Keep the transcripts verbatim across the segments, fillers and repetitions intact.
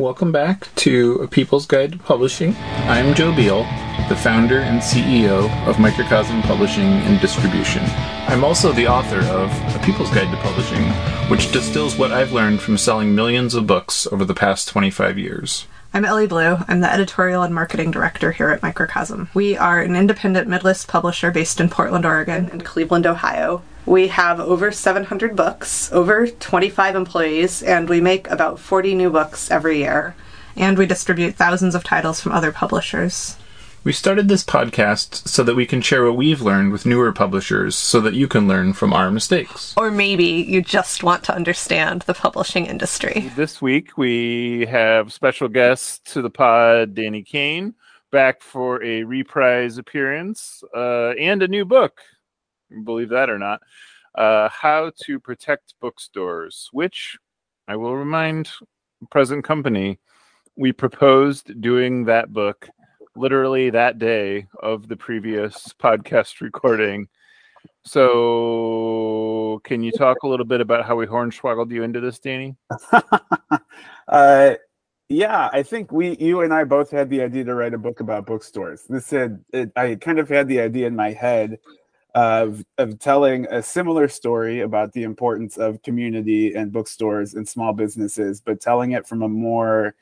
Welcome back to A People's Guide to Publishing. I'm Joe Biel, the founder and C E O of Microcosm Publishing and Distribution. I'm also the author of A People's Guide to Publishing, which distills what I've learned from selling millions of books over the past twenty-five years. I'm Ellie Blue. I'm the editorial and marketing director here at Microcosm. We are an independent mid-list publisher based in Portland, Oregon and Cleveland, Ohio. We have over seven hundred books, over twenty-five employees, and we make about forty new books every year. And we distribute thousands of titles from other publishers. We started this podcast so that we can share what we've learned with newer publishers so that you can learn from our mistakes. Or maybe you just want to understand the publishing industry. This week we have special guest to the pod, Danny Caine, back for a reprise appearance uh, and a new book, believe that or not, uh, How to Protect Bookstores, which I will remind present company, we proposed doing that book literally that day of the previous podcast recording. So can you talk a little bit about how we hornswoggled you into this, Danny? uh, yeah, I think we, you and I both had the idea to write a book about bookstores. This had, it, I kind of had the idea in my head of, of telling a similar story about the importance of community and bookstores and small businesses, but telling it from a more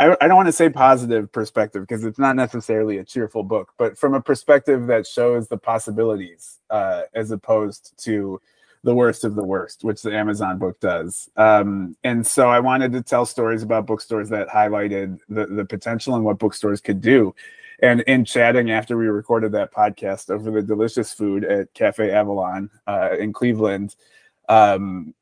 I don't want to say positive perspective because it's not necessarily a cheerful book, but from a perspective that shows the possibilities uh, as opposed to the worst of the worst, which the Amazon book does. Um, and so I wanted to tell stories about bookstores that highlighted the, the potential and what bookstores could do. And in chatting after we recorded that podcast over the delicious food at Cafe Avalon uh, in Cleveland, um,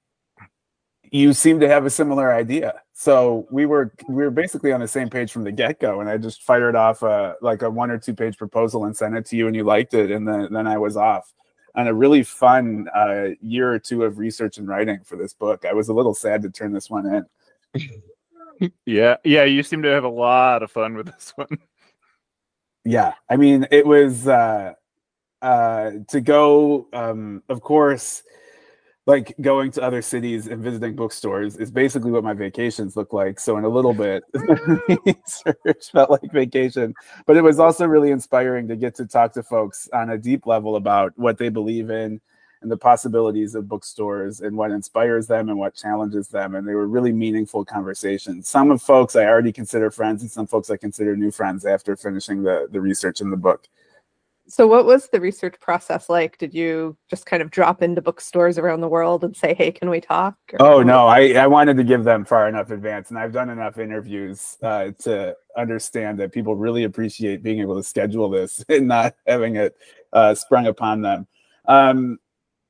you seem to have a similar idea. So we were we were basically on the same page from the get-go, and I just fired off a, like a one or two page proposal and sent it to you, and you liked it, and then, then I was off on a really fun uh, year or two of research and writing for this book. I was a little sad to turn this one in. yeah, yeah, you seem to have a lot of fun with this one. Yeah, I mean, it was uh, uh, to go, um, of course. Like going to other cities and visiting bookstores is basically what my vacations look like. So in a little bit, research felt like vacation, but it was also really inspiring to get to talk to folks on a deep level about what they believe in and the possibilities of bookstores and what inspires them and what challenges them. And they were really meaningful conversations. Some of folks I already consider friends and some folks I consider new friends after finishing the, the research in the book. So what was the research process like? Did you just kind of drop into bookstores around the world and say, hey, can we talk? Or oh, no, I, I wanted to give them far enough advance. And I've done enough interviews uh, to understand that people really appreciate being able to schedule this and not having it uh, sprung upon them. Um,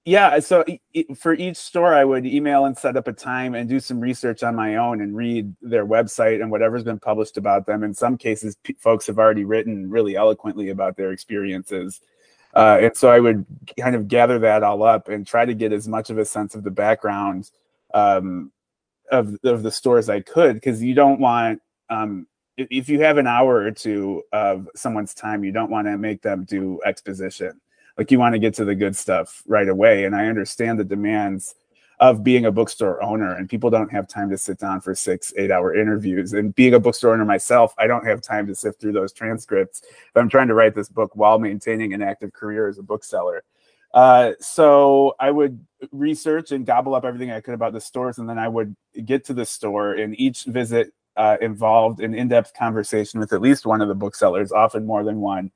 yeah, so it, for each store, I would email and set up a time and do some research on my own and read their website and whatever's been published about them. In some cases, p- folks have already written really eloquently about their experiences. Uh, and so I would kind of gather that all up and try to get as much of a sense of the background um, of, of the stores I could, because you don't want, um, if, if you have an hour or two of someone's time, you don't want to make them do exposition. Like you want to get to the good stuff right away. And I understand the demands of being a bookstore owner, and people don't have time to sit down for six, eight hour interviews. And being a bookstore owner myself, I don't have time to sift through those transcripts if I'm trying to write this book while maintaining an active career as a bookseller. Uh, so I would research and gobble up everything I could about the stores. And then I would get to the store, and each visit uh, involved an in-depth conversation with at least one of the booksellers, often more than one.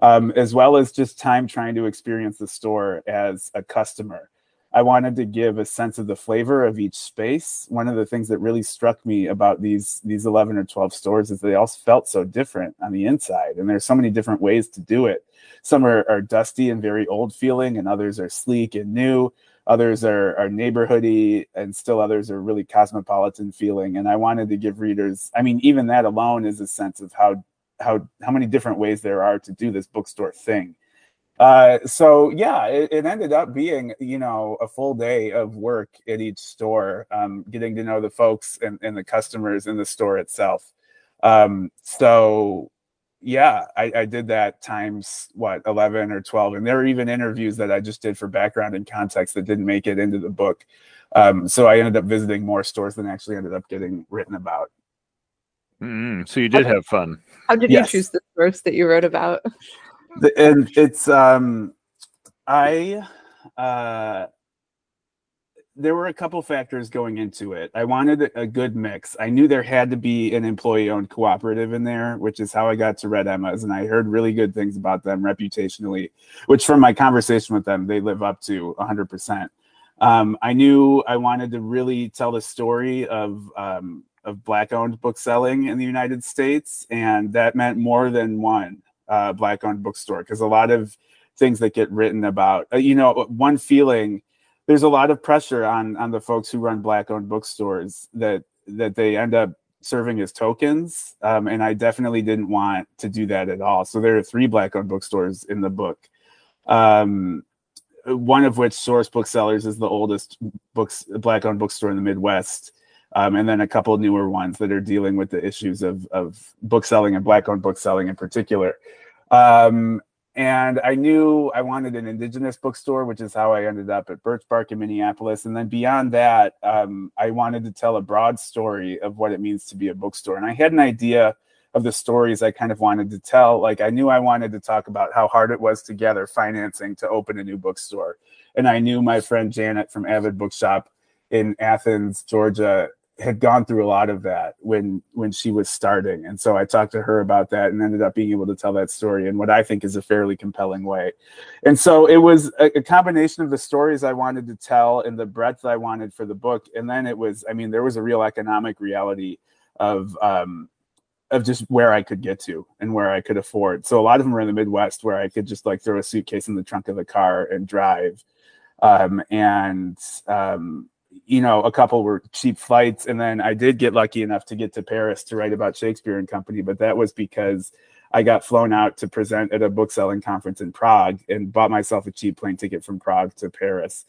Um, as well as just time trying to experience the store as a customer. I wanted to give a sense of the flavor of each space. One of the things that really struck me about these, these eleven or twelve stores is they all felt so different on the inside. And there's so many different ways to do it. Some are, are dusty and very old feeling, and others are sleek and new. Others are, are neighborhoody, and still others are really cosmopolitan feeling. And I wanted to give readers, I mean, even that alone is a sense of how How, how many different ways there are to do this bookstore thing. Uh, so, yeah, it, it ended up being, you know, a full day of work at each store, um, getting to know the folks and, and the customers in the store itself. Um, so, yeah, I, I did that times, what, eleven or twelve. And there were even interviews that I just did for background and context that didn't make it into the book. Um, so I ended up visiting more stores than actually ended up getting written about. Mm-hmm. So you did how, have fun. How did yes. you choose this verse that you wrote about? The, and it's um, I uh, there were a couple factors going into it. I wanted a good mix. I knew there had to be an employee-owned cooperative in there, which is how I got to Red Emma's, and I heard really good things about them reputationally, which from my conversation with them, they live up to one hundred percent. Um, I knew I wanted to really tell the story of um, of Black-owned book selling in the United States, and that meant more than one uh, Black-owned bookstore, because a lot of things that get written about, uh, you know, one feeling, there's a lot of pressure on on the folks who run Black-owned bookstores that that they end up serving as tokens, um, and I definitely didn't want to do that at all. So there are three Black-owned bookstores in the book. Um, one of which, Source Booksellers, is the oldest books Black-owned bookstore in the Midwest, um, and then a couple of newer ones that are dealing with the issues of, of book selling and Black-owned book selling in particular. Um, and I knew I wanted an indigenous bookstore, which is how I ended up at Birchbark in Minneapolis. And then beyond that, um, I wanted to tell a broad story of what it means to be a bookstore. And I had an idea of the stories I kind of wanted to tell. Like, I knew I wanted to talk about how hard it was to gather financing to open a new bookstore. And I knew my friend Janet from Avid Bookshop in Athens, Georgia, had gone through a lot of that when, when she was starting. And so I talked to her about that and ended up being able to tell that story in what I think is a fairly compelling way. And so it was a, a combination of the stories I wanted to tell and the breadth I wanted for the book. And then it was, I mean, there was a real economic reality of, um, of just where I could get to and where I could afford. So a lot of them were in the Midwest, where I could just like throw a suitcase in the trunk of the car and drive. Um, and, um, you know, a couple were cheap flights. And then I did get lucky enough to get to Paris to write about Shakespeare and Company, but that was because I got flown out to present at a book selling conference in Prague and bought myself a cheap plane ticket from Prague to Paris.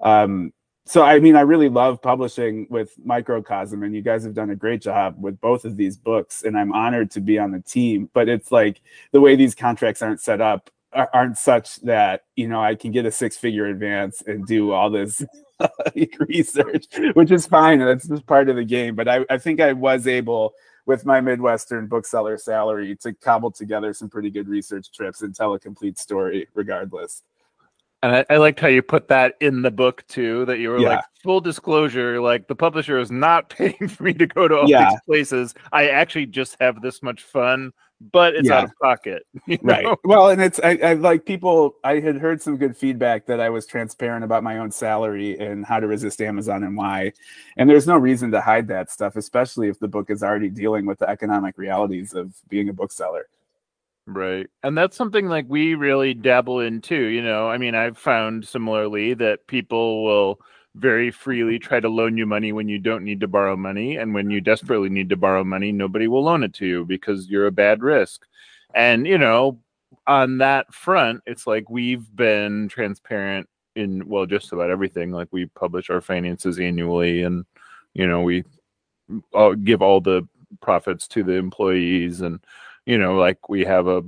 Um, So, I mean, I really love publishing with Microcosm, and you guys have done a great job with both of these books, and I'm honored to be on the team. But it's like the way these contracts aren't set up aren't such that, you know, I can get a six-figure advance and do all this research, which is fine. That's just part of the game. But I, I think I was able, with my Midwestern bookseller salary, to cobble together some pretty good research trips and tell a complete story regardless. And I, I liked how you put that in the book, too, that you were yeah. like, full disclosure, like, the publisher is not paying for me to go to all yeah. these places. I actually just have this much fun, but it's yeah. out of pocket. Right. Know? Well, and it's, I, I like people, I had heard some good feedback that I was transparent about my own salary and How to Resist Amazon and Why. And there's no reason to hide that stuff, especially if the book is already dealing with the economic realities of being a bookseller. Right. And that's something like we really dabble in too, you know. I mean, I've found similarly that people will very freely try to loan you money when you don't need to borrow money. And when you desperately need to borrow money, nobody will loan it to you because you're a bad risk. And, you know, on that front, it's like we've been transparent in, well, just about everything. Like, we publish our finances annually and, you know, we all give all the profits to the employees. And, you know, like, we have a,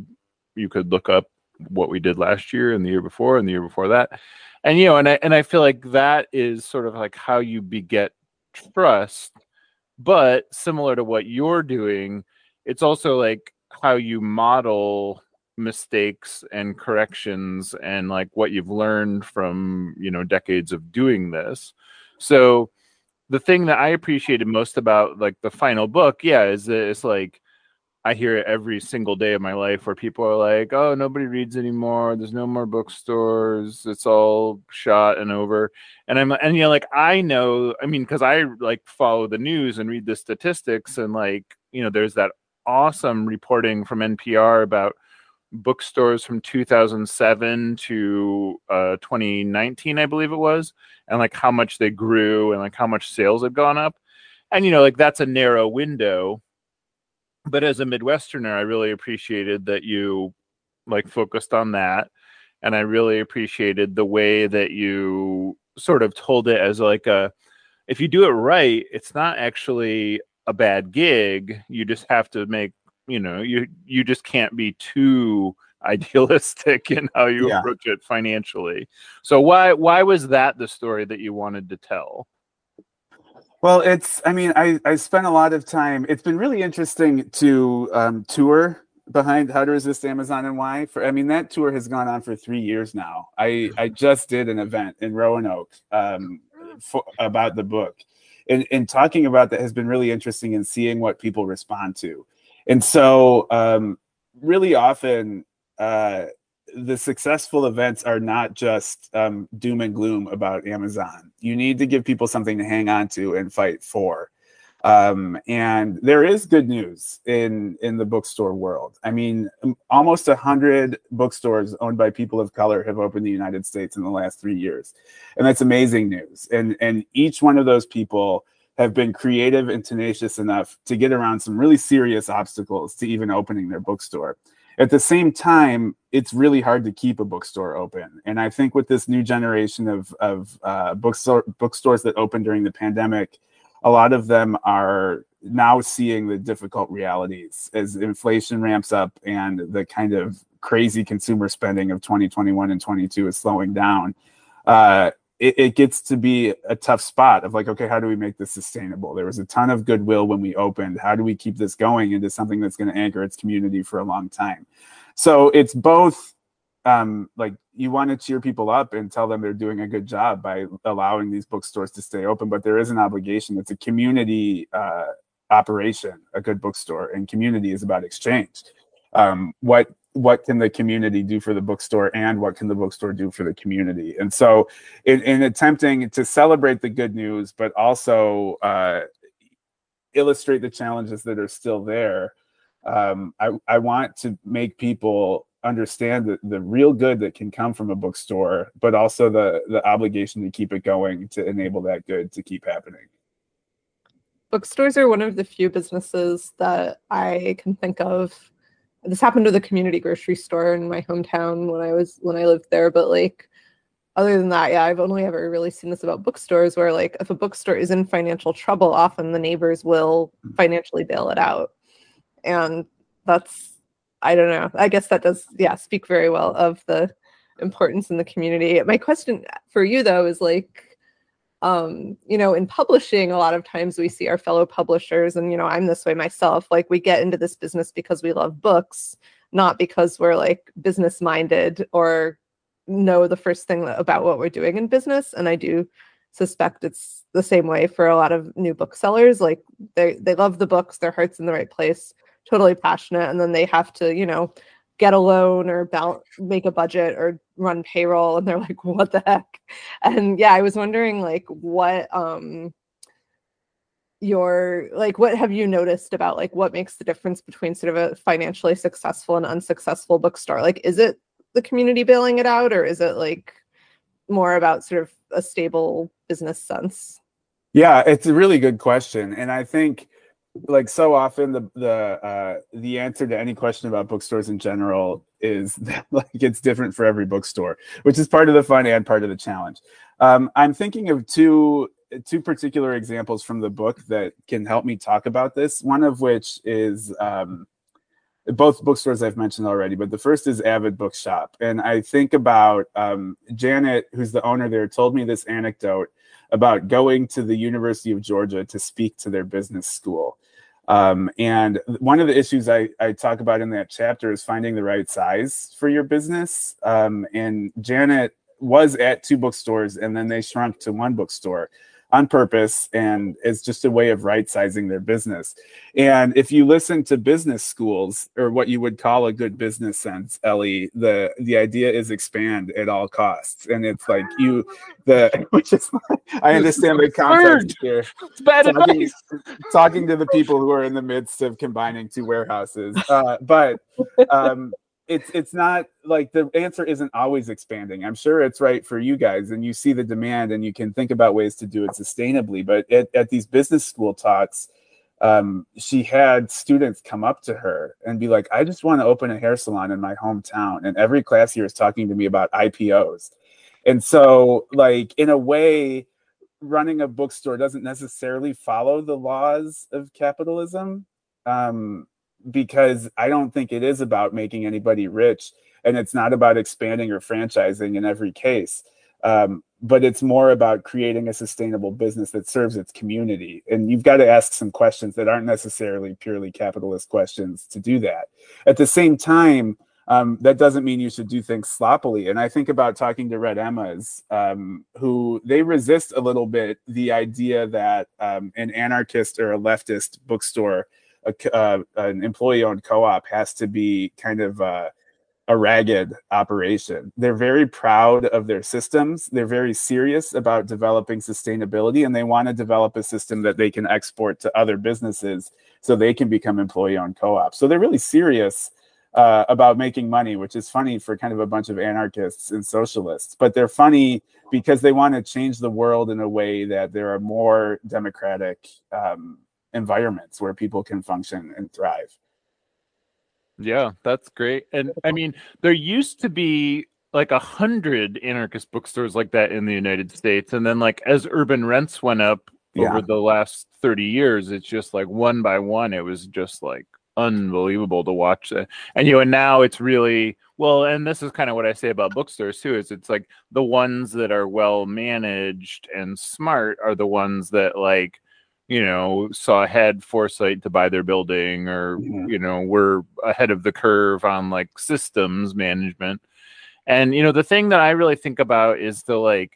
you could look up what we did last year and the year before and the year before that. And, you know, and I, and I feel like that is sort of like how you beget trust, but similar to what you're doing, it's also like how you model mistakes and corrections and like what you've learned from, you know, decades of doing this. So the thing that I appreciated most about like the final book, yeah, is that it's like, I hear it every single day of my life where people are like, oh, nobody reads anymore. There's no more bookstores. It's all shot and over. And I'm, and you know, like, I know, I mean, cause I like follow the news and read the statistics, and like, you know, there's that awesome reporting from N P R about bookstores from two thousand seven to uh, twenty nineteen, I believe it was. And like how much they grew and like how much sales had gone up. And, you know, like, that's a narrow window. But as a Midwesterner, I really appreciated that you like focused on that. And I really appreciated the way that you sort of told it as like a, if you do it right, it's not actually a bad gig. You just have to make, you know, you, you just can't be too idealistic in how you yeah. approach it financially. So why, why was that the story that you wanted to tell? Well, it's, I mean, I, I spent a lot of time. It's been really interesting to um, tour behind How to Resist Amazon and Why. For, I mean, that tour has gone on for three years now. I, I just did an event in Roanoke um, for, about the book. And, and talking about that has been really interesting and seeing what people respond to. And so um, really often uh, the successful events are not just um, doom and gloom about Amazon. You need to give people something to hang on to and fight for. Um, and there is good news in, in the bookstore world. I mean, almost one hundred bookstores owned by people of color have opened in the United States in the last three years. And that's amazing news. And, and each one of those people have been creative and tenacious enough to get around some really serious obstacles to even opening their bookstore. At the same time, it's really hard to keep a bookstore open. And I think with this new generation of, of uh, bookstore, bookstores that opened during the pandemic, a lot of them are now seeing the difficult realities as inflation ramps up and the kind of crazy consumer spending of twenty twenty-one and twenty-two is slowing down. Uh, it, it gets to be a tough spot of like, okay, how do we make this sustainable? There was a ton of goodwill when we opened. How do we keep this going into something that's going to anchor its community for a long time? So it's both. Um, like you want to cheer people up and tell them they're doing a good job by allowing these bookstores to stay open, but there is an obligation. It's a community uh, operation, a good bookstore, and community is about exchange. Um, what what can the community do for the bookstore, and what can the bookstore do for the community? And so, in, in attempting to celebrate the good news, but also uh, illustrate the challenges that are still there, um, I, I want to make people understand the, the real good that can come from a bookstore, but also the, the obligation to keep it going to enable that good to keep happening. Bookstores are one of the few businesses that I can think of. This happened with a community grocery store in my hometown when I was when I lived there, but like other than that, yeah, I've only ever really seen this about bookstores where like if a bookstore is in financial trouble, often the neighbors will financially bail it out. And that's I don't know. I guess that does, yeah, speak very well of the importance in the community. My question for you, though, is like, um, you know, in publishing, a lot of times we see our fellow publishers, and, you know, I'm this way myself, like we get into this business because we love books, not because we're like business minded or know the first thing about what we're doing in business. And I do suspect it's the same way for a lot of new booksellers. Like they they love the books, their heart's in the right place, totally passionate, and then they have to, you know, get a loan or bal- make a budget or run payroll, and they're like, what the heck? And yeah, I was wondering, like, what um, your, like, what have you noticed about, like, what makes the difference between sort of a financially successful and unsuccessful bookstore? Like, is it the community bailing it out, or is it, like, more about sort of a stable business sense? Yeah, it's a really good question, and I think, like so often, the the uh, the answer to any question about bookstores in general is that like it's different for every bookstore, which is part of the fun and part of the challenge. Um, I'm thinking of two two particular examples from the book that can help me talk about this. One of which is um, both bookstores I've mentioned already, but the first is Avid Bookshop, and I think about um, Janet, who's the owner there, told me this anecdote about going to the University of Georgia to speak to their business school. Um, and one of the issues I, I talk about in that chapter is finding the right size for your business. Um, and Janet was at two bookstores, and then they shrunk to one bookstore on purpose, and it's just a way of right-sizing their business. And if you listen to business schools, or what you would call a good business sense, Ellie, the, the idea is expand at all costs. And it's like you, the which is, I understand the context here. It's bad talking, advice. Talking to the people who are in the midst of combining two warehouses. Uh, but um, it's it's not like the answer isn't always expanding. I'm sure it's right for you guys, and you see the demand, and you can think about ways to do it sustainably. But at, at these business school talks, um, she had students come up to her and be like, "I just want to open a hair salon in my hometown," and every class here is talking to me about I P Os. And so, like in a way, running a bookstore doesn't necessarily follow the laws of capitalism. Um, Because I don't think it is about making anybody rich, and it's not about expanding or franchising in every case. Um, but it's more about creating a sustainable business that serves its community. And you've got to ask some questions that aren't necessarily purely capitalist questions to do that. At the same time, um, that doesn't mean you should do things sloppily. And I think about talking to Red Emma's, um, who they resist a little bit the idea that um, an anarchist or a leftist bookstore, a, uh, an employee-owned co-op has to be kind of uh, a ragged operation. They're very proud of their systems. They're very serious about developing sustainability, and they want to develop a system that they can export to other businesses so they can become employee-owned co-ops. So they're really serious uh, about making money, which is funny for kind of a bunch of anarchists and socialists. But they're funny because they want to change the world in a way that there are more democratic um, environments where people can function and thrive. Yeah, that's great. And I mean, there used to be like a hundred anarchist bookstores like that in the United States. And then like as urban rents went up yeah. over the last thirty years, it's just like one by one, it was just like unbelievable to watch. And, you know, and now it's really, well, and this is kind of what I say about bookstores too, is it's like the ones that are well managed and smart are the ones that like, you know, saw ahead foresight to buy their building or, yeah. you know, we're ahead of the curve on like systems management. And, you know, the thing that I really think about is the like,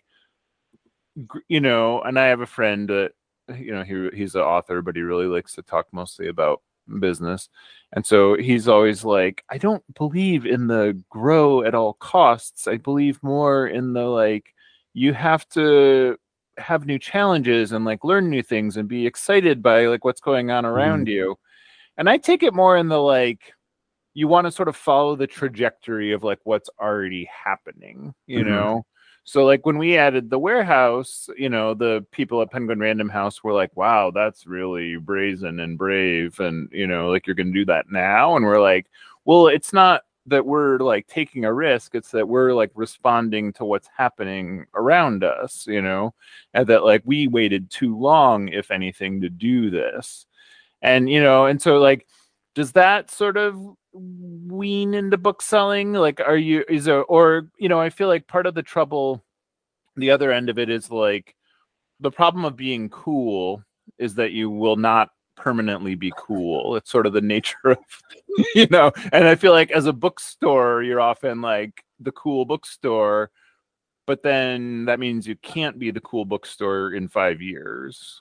you know, and I have a friend, uh, you know, he he's an author, but he really likes to talk mostly about business. And so he's always like, I don't believe in the grow at all costs. I believe more in the like, you have to have new challenges and like learn new things and be excited by like what's going on around mm. you. And I take it more in the like, you want to sort of follow the trajectory of like what's already happening, you mm-hmm. know? So like when we added the warehouse, you know, the people at Penguin Random House were like, wow, that's really brazen and brave. And, you know, like you're going to do that now. And we're like, well, it's not that we're like taking a risk, it's that we're like responding to what's happening around us, you know, and that like we waited too long, if anything, to do this. And, you know, and so like, does that sort of wean into book selling? Like, are you, is there, or, you know, I feel like part of the trouble, the other end of it is like, the problem of being cool is that you will not permanently be cool. It's sort of the nature of, you know, and I feel like as a bookstore, you're often like the cool bookstore, but then that means you can't be the cool bookstore in five years.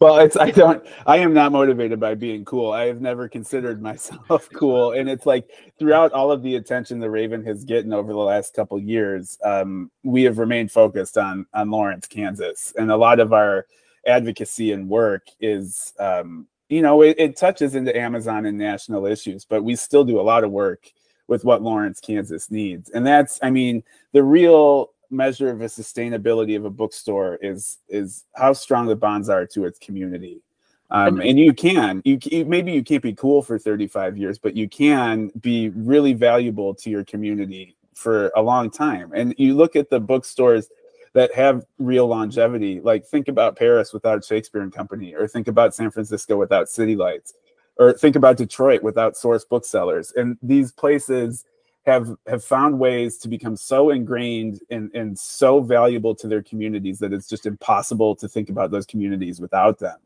Well, it's, I don't, I am not motivated by being cool. I have never considered myself cool. And it's like throughout all of the attention the Raven has gotten over the last couple of years, um, we have remained focused on, on Lawrence, Kansas. And a lot of our advocacy and work is, um, you know, it, it touches into Amazon and national issues, but we still do a lot of work with what Lawrence, Kansas needs. And that's, I mean, the real measure of the sustainability of a bookstore is is how strong the bonds are to its community. Um, and you can, you, you maybe you can't be cool for thirty-five years, but you can be really valuable to your community for a long time. And you look at the bookstores that have real longevity, like think about Paris without Shakespeare and Company, or think about San Francisco without City Lights, or think about Detroit without Source Booksellers. And these places have have found ways to become so ingrained and, and so valuable to their communities that it's just impossible to think about those communities without them.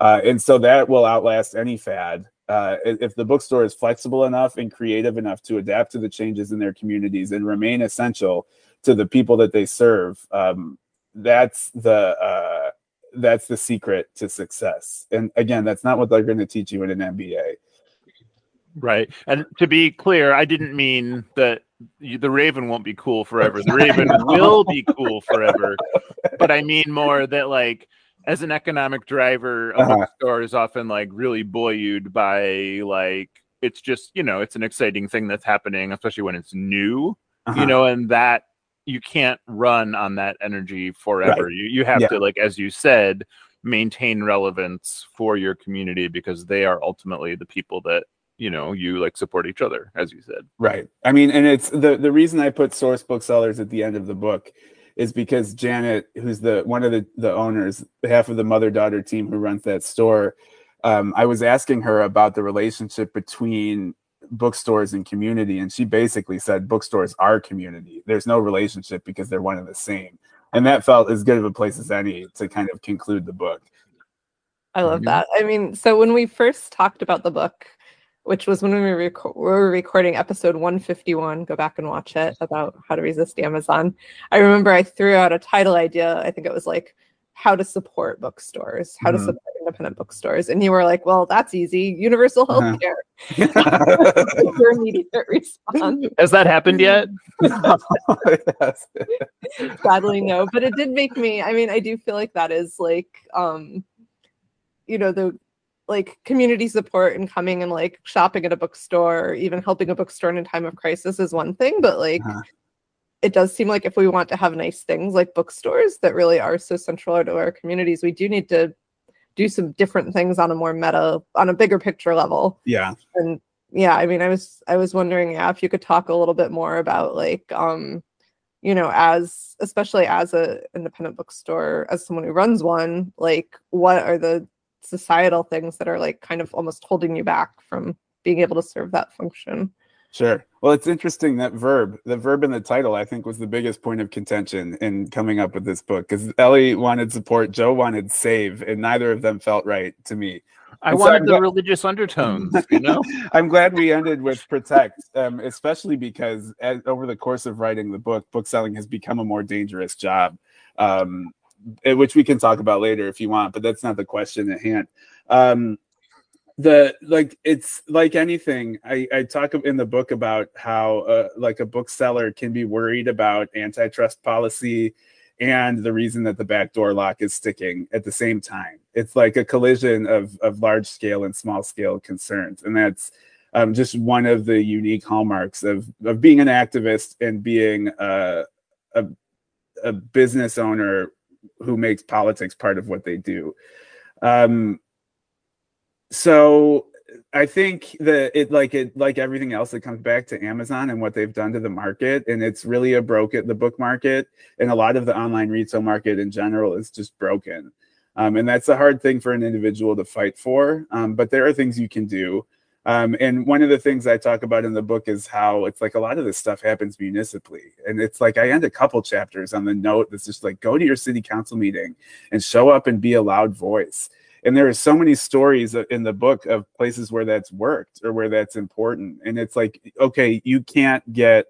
Uh, and so that will outlast any fad. Uh, if the bookstore is flexible enough and creative enough to adapt to the changes in their communities and remain essential to the people that they serve, um, that's the uh, that's the secret to success. And again, that's not what they're going to teach you in an M B A. Right. And to be clear, I didn't mean that you, the Raven won't be cool forever. The Raven will be cool forever. But I mean more that like, as an economic driver, a uh-huh. bookstore is often like really buoyed by like, it's just, you know, it's an exciting thing that's happening, especially when it's new, uh-huh. you know, and that you can't run on that energy forever. Right. You you have yeah. to, like, as you said, maintain relevance for your community because they are ultimately the people that, you know, you like support each other, as you said. Right. I mean, and it's the, the reason I put Source Booksellers at the end of the book is because Janet, who's the one of the, the owners, half of the mother-daughter team who runs that store, um, I was asking her about the relationship between bookstores and community. And she basically said bookstores are community. There's no relationship because they're one and the same. And that felt as good of a place as any to kind of conclude the book. I love that. I mean, so when we first talked about the book, which was when we were, rec- we were recording episode one fifty-one, go back and watch it, about how to resist Amazon. I remember I threw out a title idea. I think it was like, how to support bookstores, how mm-hmm. to support independent bookstores. And you were like, well, that's easy. Universal health care. Uh-huh. Your immediate response. Has that happened yet? No. Yes. Sadly, no. But it did make me, I mean, I do feel like that is like, um, you know, the like community support and coming and like shopping at a bookstore, or even helping a bookstore in a time of crisis is one thing. But like, uh-huh. it does seem like if we want to have nice things like bookstores that really are so central to our communities, we do need to do some different things on a more meta, on a bigger picture level. Yeah. And yeah, I mean, I was, I was wondering yeah, if you could talk a little bit more about like, um, you know, as, especially as a independent bookstore, as someone who runs one, like what are the societal things that are like kind of almost holding you back from being able to serve that function? Sure. Well, it's interesting that verb, the verb in the title, I think was the biggest point of contention in coming up with this book, because Ellie wanted support, Joe wanted save, and neither of them felt right to me. I and wanted so the gl- religious undertones, you know? I'm glad we ended with protect, um, especially because as, over the course of writing the book, bookselling has become a more dangerous job, um, which we can talk about later if you want, but that's not the question at hand. Um, The like it's like anything. I, I talk in the book about how uh, like a bookseller can be worried about antitrust policy and the reason that the backdoor lock is sticking at the same time. It's like a collision of of large scale and small scale concerns, and that's um, just one of the unique hallmarks of of being an activist and being a a, a business owner who makes politics part of what they do. Um, So I think that it like it like everything else, it comes back to Amazon and what they've done to the market. And it's really a broken, the book market and a lot of the online retail market in general is just broken. Um, and that's a hard thing for an individual to fight for. Um, but there are things you can do. Um, and one of the things I talk about in the book is how it's like a lot of this stuff happens municipally. And it's like I end a couple chapters on the note that's just like, go to your city council meeting and show up and be a loud voice. And there are so many stories in the book of places where that's worked or where that's important. And it's like, okay, you can't get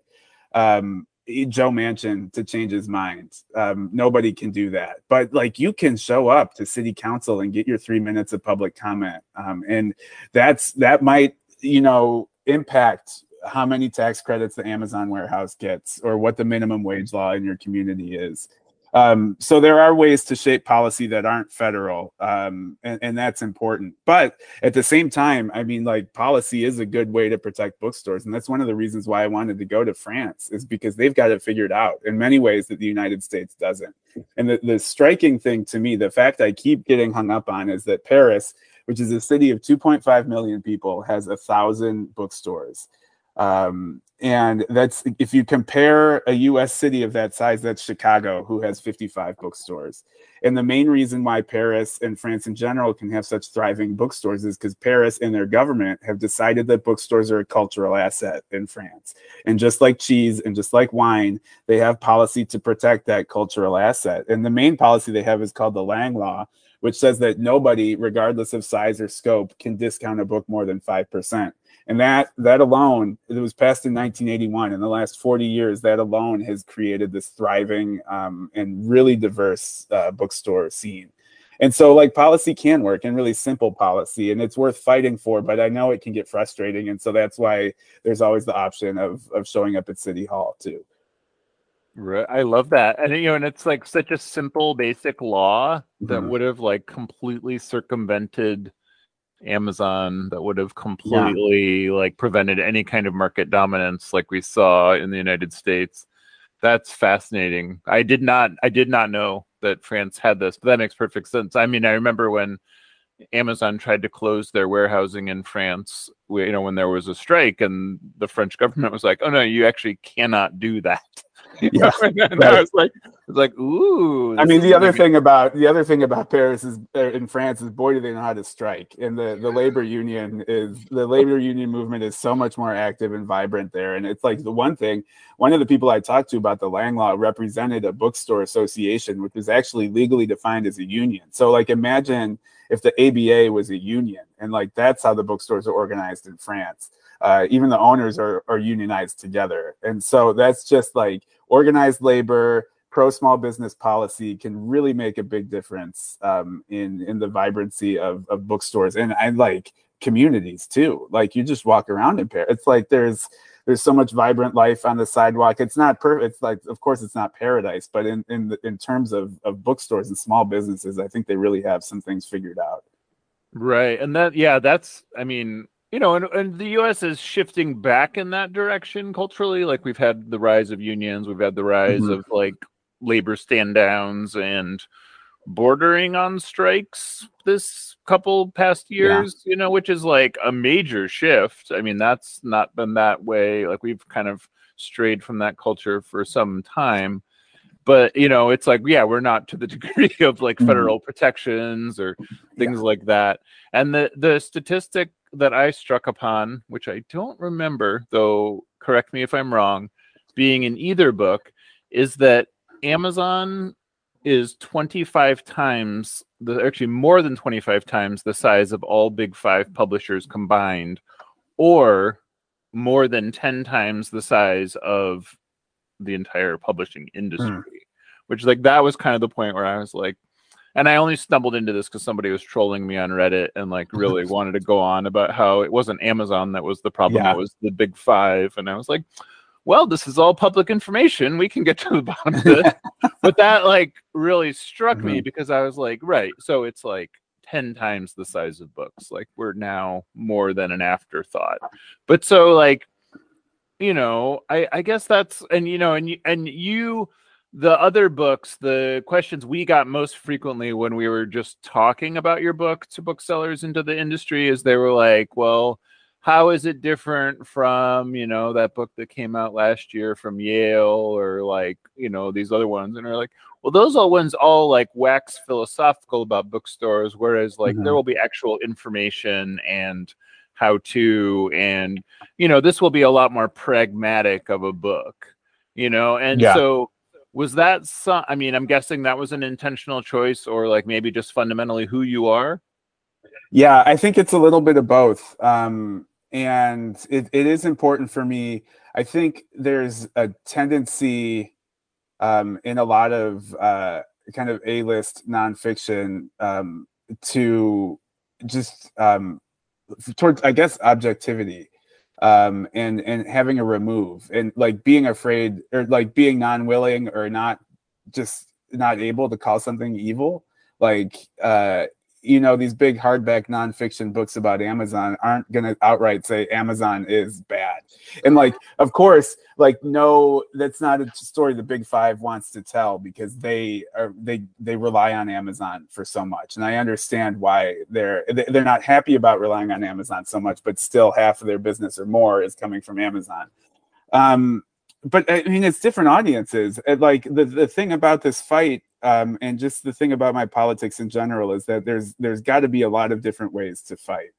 um, Joe Manchin to change his mind. Um, nobody can do that. But like, you can show up to city council and get your three minutes of public comment. Um, and that's that might, you know, impact how many tax credits the Amazon warehouse gets or what the minimum wage law in your community is. Um, so there are ways to shape policy that aren't federal, um, and, and that's important. But at the same time, I mean, like policy is a good way to protect bookstores. And that's one of the reasons why I wanted to go to France is because they've got it figured out in many ways that the United States doesn't. And the, the striking thing to me, the fact I keep getting hung up on is that Paris, which is a city of two point five million people, has a thousand bookstores. Um, and that's, if you compare a U S city of that size, that's Chicago, who has fifty-five bookstores. And the main reason why Paris and France in general can have such thriving bookstores is because Paris and their government have decided that bookstores are a cultural asset in France. And just like cheese and just like wine, they have policy to protect that cultural asset. And the main policy they have is called the Lang Law, which says that nobody, regardless of size or scope, can discount a book more than five percent. And that that alone, it was passed in nineteen eighty-one. In the last forty years, that alone has created this thriving um, and really diverse uh, bookstore scene. And so like policy can work, and really simple policy, and it's worth fighting for, but I know it can get frustrating. And so that's why there's always the option of of showing up at City Hall too. Right. I love that. And, you know, and it's like such a simple, basic law that mm-hmm. would have like completely circumvented Amazon, that would have completely yeah. like prevented any kind of market dominance like we saw in the United States. That's fascinating. I did not I did not know that France had this, but that makes perfect sense. I mean, I remember when Amazon tried to close their warehousing in France, you know, when there was a strike, and the French government was like, oh no, you actually cannot do that. Yeah, and then right. I was like, I was like, ooh. I mean, the other thing about the other thing about Paris is uh, in France is, boy, do they know how to strike. And the, the labor union is the labor union movement is so much more active and vibrant there. And it's like the one thing, one of the people I talked to about the Lang Law represented a bookstore association, which is actually legally defined as a union. So like, imagine if the A B A was a union, and like, that's how the bookstores are organized in France. Uh, even the owners are, are unionized together. And so that's just like organized labor, pro-small business policy can really make a big difference um, in, in the vibrancy of, of bookstores. And I like communities too. Like, you just walk around in Paris. It's like there's there's so much vibrant life on the sidewalk. It's not perfect. It's like, of course, it's not paradise. But in in, the, in terms of, of bookstores and small businesses, I think they really have some things figured out. Right. And that, yeah, that's, I mean... You know, and, and the U S is shifting back in that direction culturally. Like, we've had the rise of unions, we've had the rise mm-hmm. of like labor stand downs and bordering on strikes this couple past years, yeah. you know, which is like a major shift. I mean, that's not been that way. Like, we've kind of strayed from that culture for some time. But, you know, it's like, yeah, we're not to the degree of like federal mm-hmm. protections or things yeah. like that. And the, the statistic that I struck upon, which I don't remember, though correct me if I'm wrong, being in either book, is that Amazon is twenty-five times, the, actually more than twenty-five times the size of all Big Five publishers combined, or more than ten times the size of the entire publishing industry, mm. which like, that was kind of the point where I was like, and I only stumbled into this because somebody was trolling me on Reddit and like really wanted to go on about how it wasn't Amazon that was the problem. Yeah. It was the Big Five. And I was like, well, this is all public information. We can get to the bottom of this. But that like really struck mm-hmm. me because I was like, right. So it's like ten times the size of books. Like, we're now more than an afterthought. But so like, you know, I, I guess that's, and you know, and you, and you, the other books, the questions we got most frequently when we were just talking about your book to booksellers into the industry is they were like, well, how is it different from, you know, that book that came out last year from Yale or like, you know, these other ones. And we're like, well, those all ones all like wax philosophical about bookstores, whereas like mm-hmm. there will be actual information and how to, and, you know, this will be a lot more pragmatic of a book, you know? And yeah. so, was that, so, I mean, I'm guessing that was an intentional choice or like maybe just fundamentally who you are? Yeah, I think it's a little bit of both. Um, and it, it is important for me. I think there's a tendency um, in a lot of uh, kind of A-list nonfiction um, to just um, towards, I guess, objectivity. Um, and, and having a remove and like being afraid or like being non-willing or not just not able to call something evil. Like, uh, you know, these big hardback nonfiction books about Amazon aren't going to outright say Amazon is bad. And like, of course, like, no, that's not a story the Big Five wants to tell because they are, they, they rely on Amazon for so much. And I understand why they're, they're not happy about relying on Amazon so much, but still half of their business or more is coming from Amazon. Um, but I mean, it's different audiences. It, like the, the thing about this fight, Um, and just the thing about my politics in general is that there's there's got to be a lot of different ways to fight.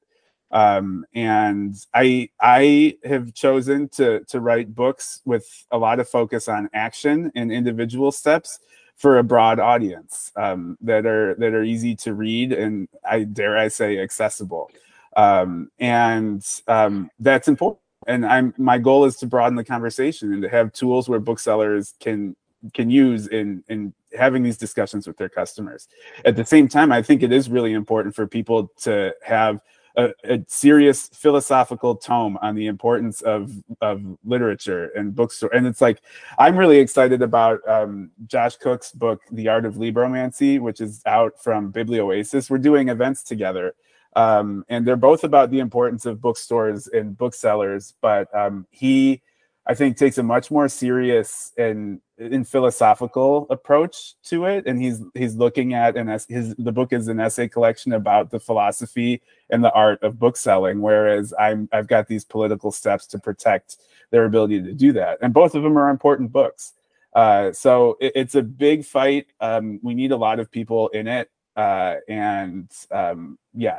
Um, and I I have chosen to to write books with a lot of focus on action and individual steps for a broad audience um, that are that are easy to read and I dare I say accessible. Um, and um, that's important. And I'm my goal is to broaden the conversation and to have tools where booksellers can can use in in having these discussions with their customers. At the same time, I think it is really important for people to have a, a serious philosophical tome on the importance of, of literature and bookstore. And it's like, I'm really excited about um, Josh Cook's book, The Art of Libromancy, which is out from Biblioasis. We're doing events together. Um, and they're both about the importance of bookstores and booksellers, but um, he, I think, takes a much more serious and, and philosophical approach to it, and he's he's looking at and his the book is an essay collection about the philosophy and the art of bookselling. Whereas I'm I've got these political steps to protect their ability to do that, and both of them are important books. Uh, so it, it's a big fight. Um, we need a lot of people in it. Uh, and um, yeah.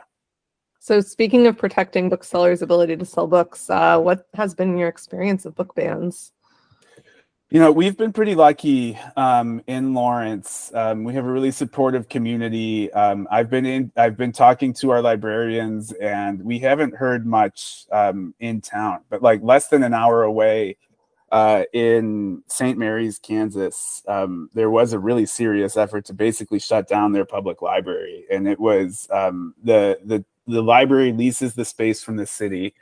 So speaking of protecting booksellers' ability to sell books, uh, what has been your experience of book bans? You know, we've been pretty lucky um, in Lawrence. Um, we have a really supportive community. Um, I've been in, I've been talking to our librarians, and we haven't heard much um, in town. But like less than an hour away uh, in Saint Mary's, Kansas, um, there was a really serious effort to basically shut down their public library, and it was um, the the the library leases the space from the city.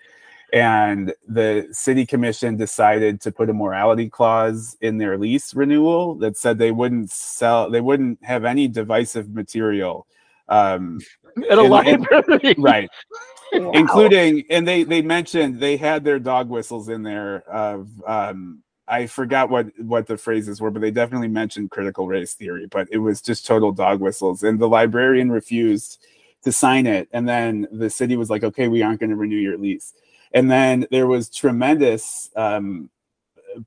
And the city commission decided to put a morality clause in their lease renewal that said they wouldn't sell, they wouldn't have any divisive material um, at a in, library, in, right? Wow. Including, and they they mentioned they had their dog whistles in there. Of um, I forgot what what the phrases were, but they definitely mentioned critical race theory. But it was just total dog whistles, and the librarian refused to sign it. And then the city was like, "Okay, we aren't going to renew your lease." And then there was tremendous um,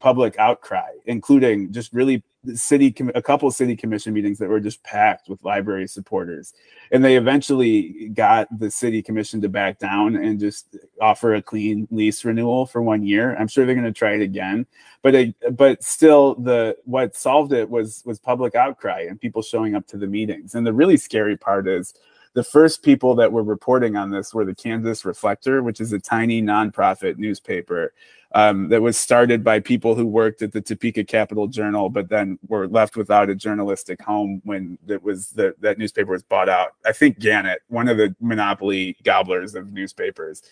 public outcry, including just really city, a couple city commission meetings that were just packed with library supporters. And they eventually got the city commission to back down and just offer a clean lease renewal for one year. I'm sure they're going to try it again, but it, but still, the what solved it was was public outcry and people showing up to the meetings. And the really scary part is, the first people that were reporting on this were the Kansas Reflector, which is a tiny nonprofit newspaper um, that was started by people who worked at the Topeka Capital Journal, but then were left without a journalistic home when that was the, that newspaper was bought out. I think Gannett, one of the monopoly gobblers of newspapers.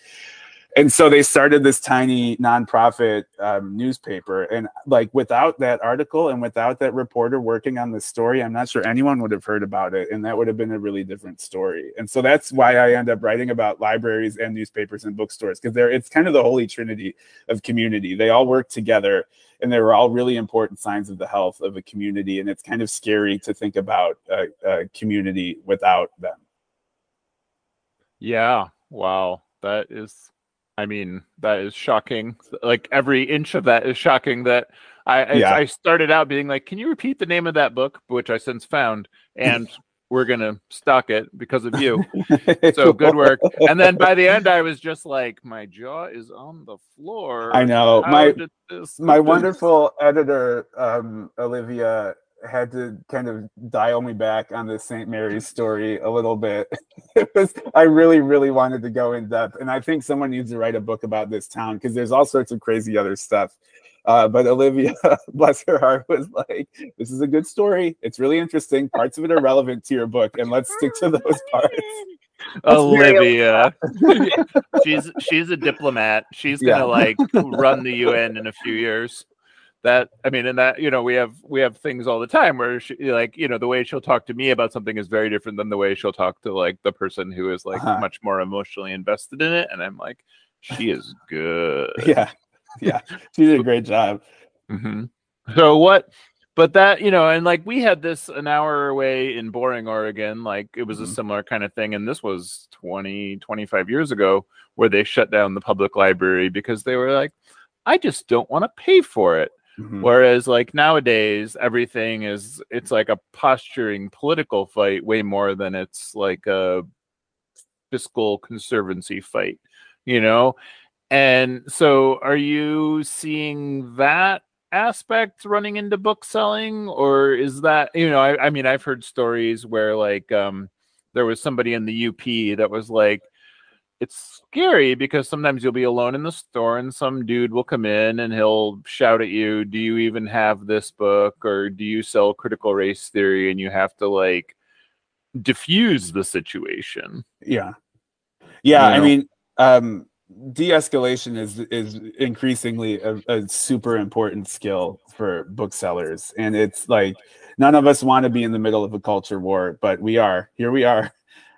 And so they started this tiny nonprofit um, newspaper, and like without that article and without that reporter working on this story, I'm not sure anyone would have heard about it, and that would have been a really different story. And so that's why I end up writing about libraries and newspapers and bookstores, because they're it's kind of the holy trinity of community. They all work together, and they were all really important signs of the health of a community. And it's kind of scary to think about a, a community without them. Yeah. Wow. That is. I mean, that is shocking. Like every inch of that is shocking. That I, yeah. I, I started out being like, "Can you repeat the name of that book?" Which I since found, and we're gonna stock it because of you. So good work. And then by the end, I was just like, "My jaw is on the floor." I know How my this my this? wonderful editor, um, Olivia, had to kind of dial me back on the Saint Mary's story a little bit. It was, I really, really wanted to go in depth. And I think someone needs to write a book about this town, because there's all sorts of crazy other stuff. Uh, but Olivia, bless her heart, was like, this is a good story. It's really interesting. Parts of it are relevant to your book, and let's stick to those parts. That's Olivia. she's she's a diplomat. She's going to yeah. like run the U N in a few years. That, I mean, and that, you know, we have, we have things all the time where she, like, you know, the way she'll talk to me about something is very different than the way she'll talk to like the person who is like uh-huh. much more emotionally invested in it. And I'm like, she is good. Yeah. Yeah. She did a great job. Mm-hmm. So what, but that, you know, and like we had this an hour away in Boring, Oregon, like it was mm-hmm. a similar kind of thing. And this was twenty, twenty-five years ago, where they shut down the public library because they were like, I just don't want to pay for it. Mm-hmm. Whereas like nowadays, everything is, it's like a posturing political fight way more than it's like a fiscal conservancy fight, you know? And so are you seeing that aspect running into book selling, or is that, you know, I, I mean, I've heard stories where like um, there was somebody in the U P that was like, it's scary because sometimes you'll be alone in the store and some dude will come in and he'll shout at you, do you even have this book, or do you sell critical race theory? And you have to like diffuse the situation. Yeah. Yeah. You know? I mean, um, de-escalation is, is increasingly a, a super important skill for booksellers. And it's like, none of us want to be in the middle of a culture war, but we are, here we are.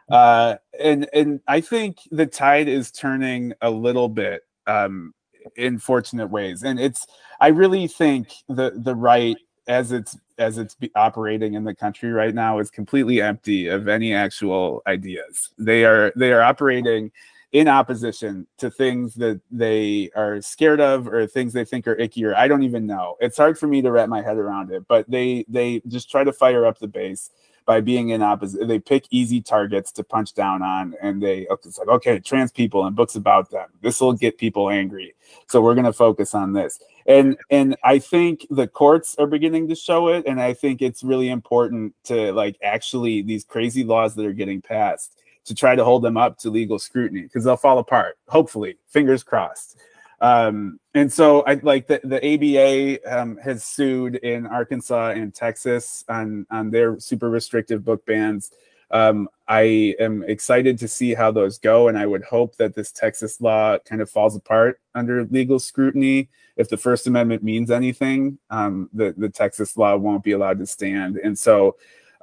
Uh, and and I think the tide is turning a little bit um, in fortunate ways, and it's I really think the the right as it's as it's be operating in the country right now is completely empty of any actual ideas. They are they are operating in opposition to things that they are scared of or things they think are icky, or I don't even know. It's hard for me to wrap my head around it, but they they just try to fire up the base by being in opposition. They pick easy targets to punch down on, and they it's like, okay, trans people and books about them. This will get people angry, so we're going to focus on this. And and I think the courts are beginning to show it, and I think it's really important to, like, actually these crazy laws that are getting passed, to try to hold them up to legal scrutiny, because they'll fall apart, hopefully, fingers crossed. Um, and so I like the, the A B A um, has sued in Arkansas and Texas on, on their super restrictive book bans. Um, I am excited to see how those go, and I would hope that this Texas law kind of falls apart under legal scrutiny. If the First Amendment means anything, um, the, the Texas law won't be allowed to stand. And so,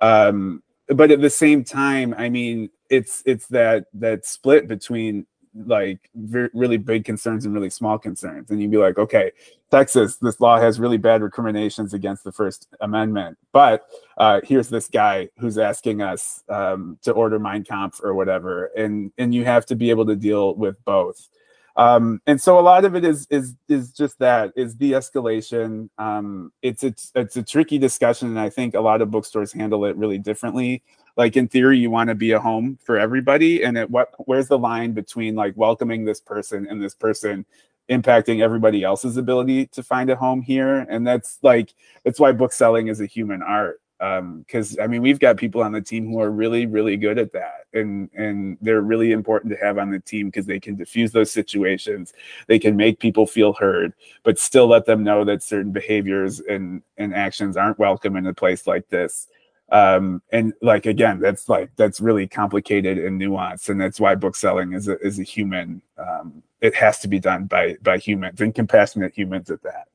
um, but at the same time, I mean, it's it's that that split between, like, very, really big concerns and really small concerns. And you'd be like, okay, Texas, this law has really bad recriminations against the First Amendment, but uh, here's this guy who's asking us um, to order Mein Kampf or whatever. And and you have to be able to deal with both. Um, and so a lot of it is is is just that, is de-escalation. Um, it's, it's, it's a tricky discussion, and I think a lot of bookstores handle it really differently. Like, in theory, you want to be a home for everybody, and at what where's the line between, like, welcoming this person and this person impacting everybody else's ability to find a home here? And that's, like, that's why book selling is a human art, because um, I mean, we've got people on the team who are really, really good at that, and and they're really important to have on the team because they can diffuse those situations, they can make people feel heard, but still let them know that certain behaviors and and actions aren't welcome in a place like this. Um, and like, again, that's like, that's really complicated and nuanced. And that's why book selling is a, is a human, um, it has to be done by, by humans, and compassionate humans at that.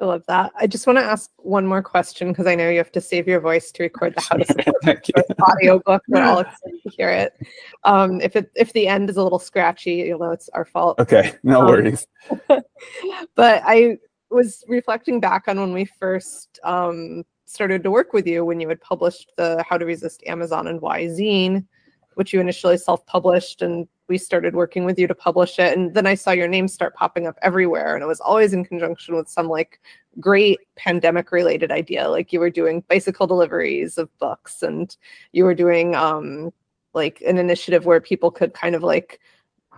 I love that. I just want to ask one more question, because I know you have to save your voice to record the How to Support audio book. We're all excited to hear it. Um, if it, if the end is a little scratchy, you'll know it's our fault. Okay. No um, worries. But I was reflecting back on when we first, um, started to work with you, when you had published the How to Resist Amazon and Why zine, which you initially self-published, and we started working with you to publish it. And then I saw your name start popping up everywhere, and it was always in conjunction with some, like, great pandemic related idea. Like, you were doing bicycle deliveries of books, and you were doing um, like an initiative where people could kind of, like,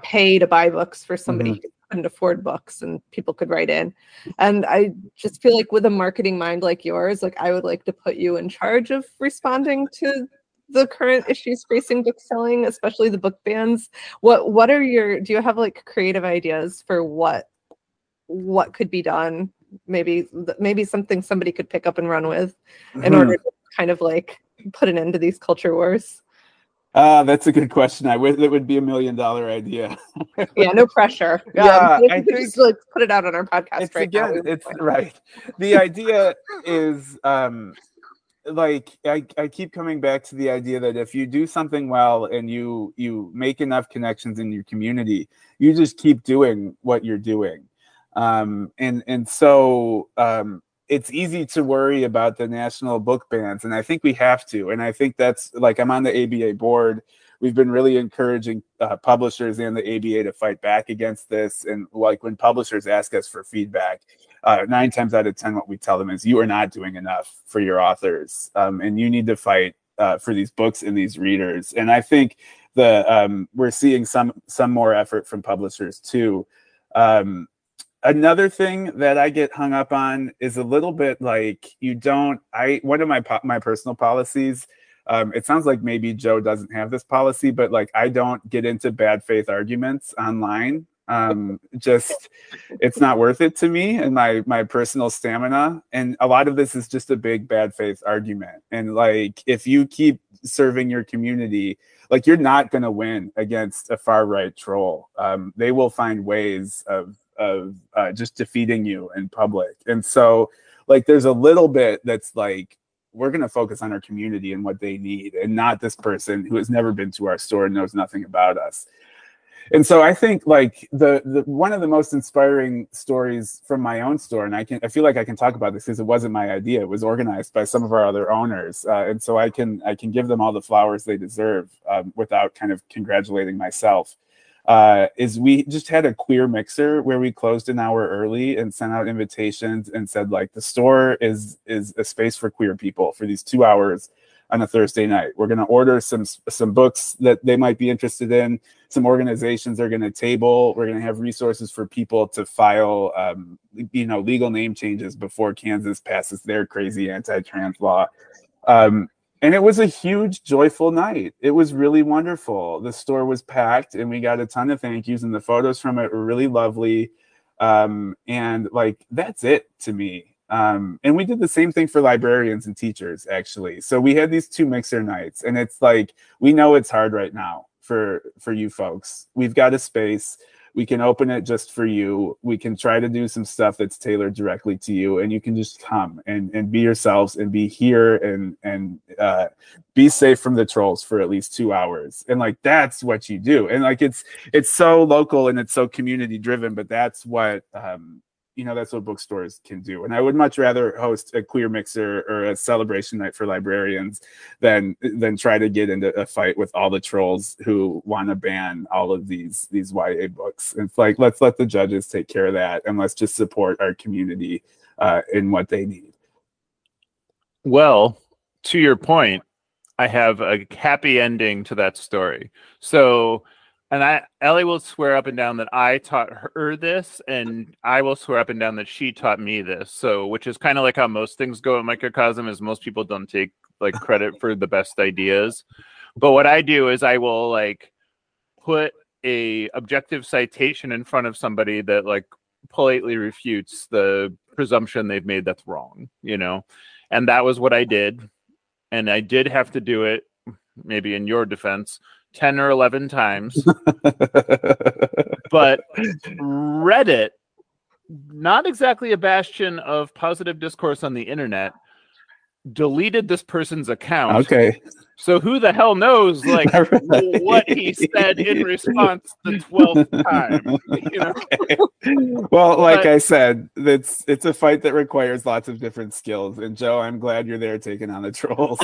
pay to buy books for somebody mm-hmm. who couldn't afford books, and people could write in. And I just feel like, with a marketing mind like yours, like, I would like to put you in charge of responding to the current issues facing book selling, especially the book bans. What what are your, do you have, like, creative ideas for what what could be done? Maybe maybe something somebody could pick up and run with in mm-hmm. order to kind of, like, put an end to these culture wars? Uh, that's a good question. I wish that would be a million dollar idea. Yeah, no pressure. Yeah, um, I think just, like, put it out on our podcast it's right again, now. It's right. The idea is um, like I, I keep coming back to the idea that if you do something well and you you make enough connections in your community, you just keep doing what you're doing, um, and and so. Um, It's easy to worry about the national book bans, and I think we have to. And I think that's, like, I'm on the A B A board. We've been really encouraging uh, publishers and the A B A to fight back against this. And, like, when publishers ask us for feedback, uh, nine times out of ten, what we tell them is, you are not doing enough for your authors, um, and you need to fight uh, for these books and these readers. And I think the um, we're seeing some some more effort from publishers too. Um, Another thing that I get hung up on is a little bit like you don't, I, one of my, po- my personal policies, um, it sounds like maybe Joe doesn't have this policy, but, like, I don't get into bad faith arguments online. Um, just, it's not worth it to me and my, my personal stamina. And a lot of this is just a big bad faith argument. And, like, if you keep serving your community, like, you're not going to win against a far right troll. Um, they will find ways of, of uh, just defeating you in public. And so, like, there's a little bit that's like, we're going to focus on our community and what they need, and not this person who has never been to our store and knows nothing about us. And so I think like the, the one of the most inspiring stories from my own store, and I can I feel like I can talk about this because it wasn't my idea. It was organized by some of our other owners, uh, and so I can I can give them all the flowers they deserve um, without kind of congratulating myself. Uh, is we just had a queer mixer where we closed an hour early and sent out invitations and said like the store is is a space for queer people for these two hours. On a Thursday night, we're going to order some some books that they might be interested in. Some organizations are going to table. We're going to have resources for people to file, um, you know, legal name changes before Kansas passes their crazy anti-trans law. Um, and it was a huge, joyful night. It was really wonderful. The store was packed, and we got a ton of thank yous, and the photos from it were really lovely. Um, and like that's it to me. Um, and we did the same thing for librarians and teachers, actually. So we had these two mixer nights, and it's like, we know it's hard right now for, for you folks. We've got a space. We can open it just for you. We can try to do some stuff that's tailored directly to you, and you can just come and, and be yourselves and be here and, and uh, be safe from the trolls for at least two hours. And like, that's what you do. And like, it's, it's so local and it's so community driven, but that's what, um, you know, that's what bookstores can do. And I would much rather host a queer mixer or a celebration night for librarians than than try to get into a fight with all the trolls who want to ban all of these these Y A books. It's like, let's let the judges take care of that, and let's just support our community uh, in what they need. Well, to your point, I have a happy ending to that story. So. And I, Ellie will swear up and down that I taught her this, and I will swear up and down that she taught me this. So, which is kind of like how most things go at Microcosm, is most people don't take like credit for the best ideas. But what I do is I will like put a objective citation in front of somebody that like politely refutes the presumption they've made that's wrong, you know? And that was what I did. And I did have to do it, maybe in your defense, ten or eleven times, but Reddit, not exactly a bastion of positive discourse on the internet, deleted this person's account. Okay. So who the hell knows like right. what he said in response the twelfth time, you know? Okay. Well, like but, I said, it's it's a fight that requires lots of different skills. And Joe, I'm glad you're there taking on the trolls.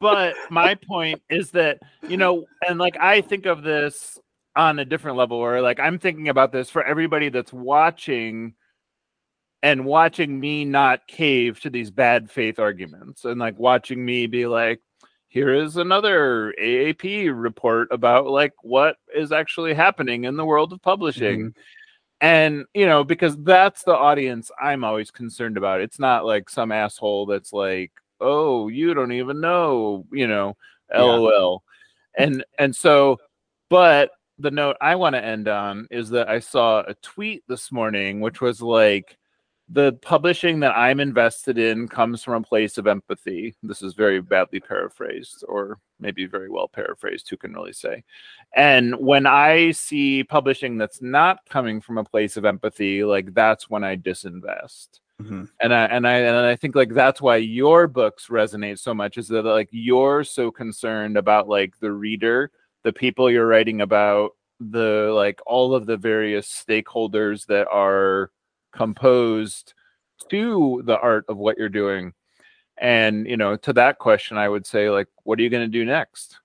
But my point is that, you know, and like I think of this on a different level, or like I'm thinking about this for everybody that's watching and watching me not cave to these bad faith arguments, and like watching me be like, here is another A A P report about like what is actually happening in the world of publishing. Mm-hmm. And, you know, because that's the audience I'm always concerned about. It's not like some asshole that's like, oh, you don't even know, you know, LOL. Yeah. And, and so, but the note I want to end on is that I saw a tweet this morning, which was like, the publishing that I'm invested in comes from a place of empathy. This is very badly paraphrased, or maybe very well paraphrased, who can really say. And when I see publishing that's not coming from a place of empathy, like that's when I disinvest. Mm-hmm. And I and I and I think like that's why your books resonate so much, is that like you're so concerned about like the reader, the people you're writing about, the like all of the various stakeholders that are composed to the art of what you're doing. And, you know, to that question, I would say, like, what are you going to do next?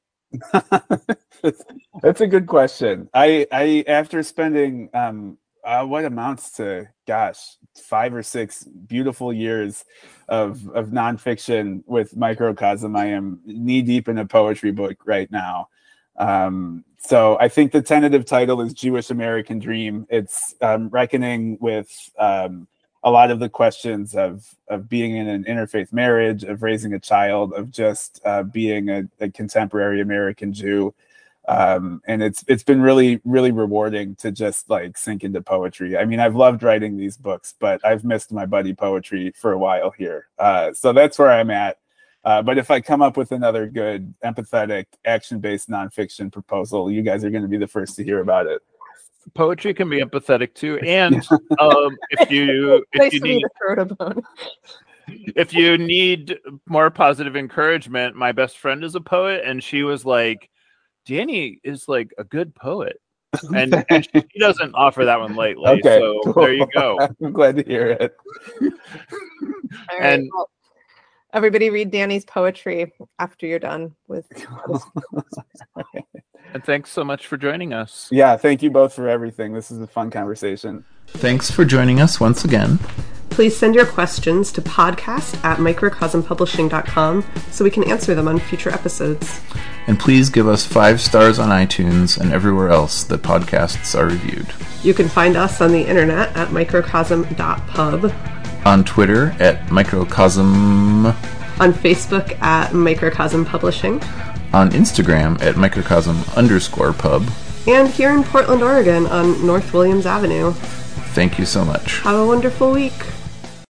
That's a good question. I, I after spending um, uh, what amounts to, gosh, five or six beautiful years of, of nonfiction with Microcosm, I am knee deep in a poetry book right now. Um, so I think the tentative title is Jewish American Dream. It's um, reckoning with um, a lot of the questions of, of being in an interfaith marriage, of raising a child, of just uh, being a, a contemporary American Jew. Um, and it's it's been really, really rewarding to just like sink into poetry. I mean, I've loved writing these books, but I've missed my buddy poetry for a while here. Uh, so that's where I'm at. Uh, but if I come up with another good, empathetic, action-based nonfiction proposal, you guys are going to be the first to hear about it. Poetry can be empathetic too, and um, if you if nice you need if you need more positive encouragement, my best friend is a poet, and she was like, "Danny is like a good poet," And, and she doesn't offer that one lately. Okay, so cool. There you go. I'm glad to hear it. All and right, well, everybody read Danny's poetry after you're done with. And thanks so much for joining us. Yeah, thank you both for everything. This is a fun conversation. Thanks for joining us once again. Please send your questions to podcast at microcosmpublishing dot com so we can answer them on future episodes. And please give us five stars on iTunes and everywhere else that podcasts are reviewed. You can find us on the internet at microcosm dot pub. On Twitter at microcosm. On Facebook at microcosm publishing. On Instagram at microcosm underscore pub. And here in Portland, Oregon on North Williams Avenue. Thank you so much. Have a wonderful week.